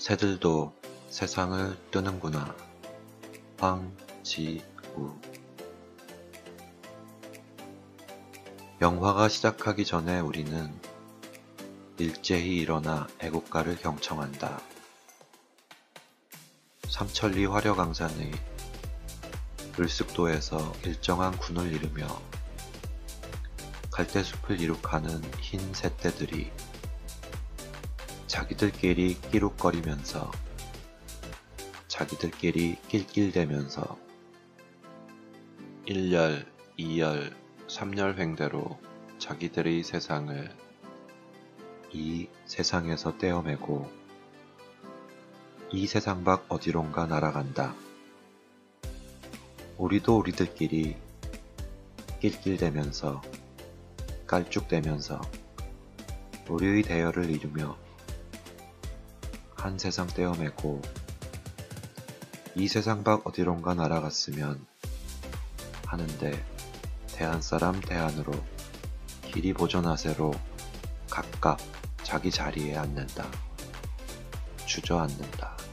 새들도 세상을 뜨는구나. 황지우. 영화가 시작하기 전에 우리는 일제히 일어나 애국가를 경청한다. 삼천리 화려강산의 을습도에서 일정한 군을 이루며 갈대숲을 이룩하는 흰 새떼들이 자기들끼리 끼룩거리면서 자기들끼리 낄낄대면서 1열, 2열, 3열 횡대로 자기들의 세상을 이 세상에서 떼어매고 이 세상 밖 어디론가 날아간다. 우리도 우리들끼리 낄낄대면서 깔죽대면서 우리의 대열을 이루며 한 세상 떼어매고 이 세상 밖 어디론가 날아갔으면 하는데 대한사람 대한으로 길이 보전하세로 각각 자기 자리에 앉는다. 주저앉는다.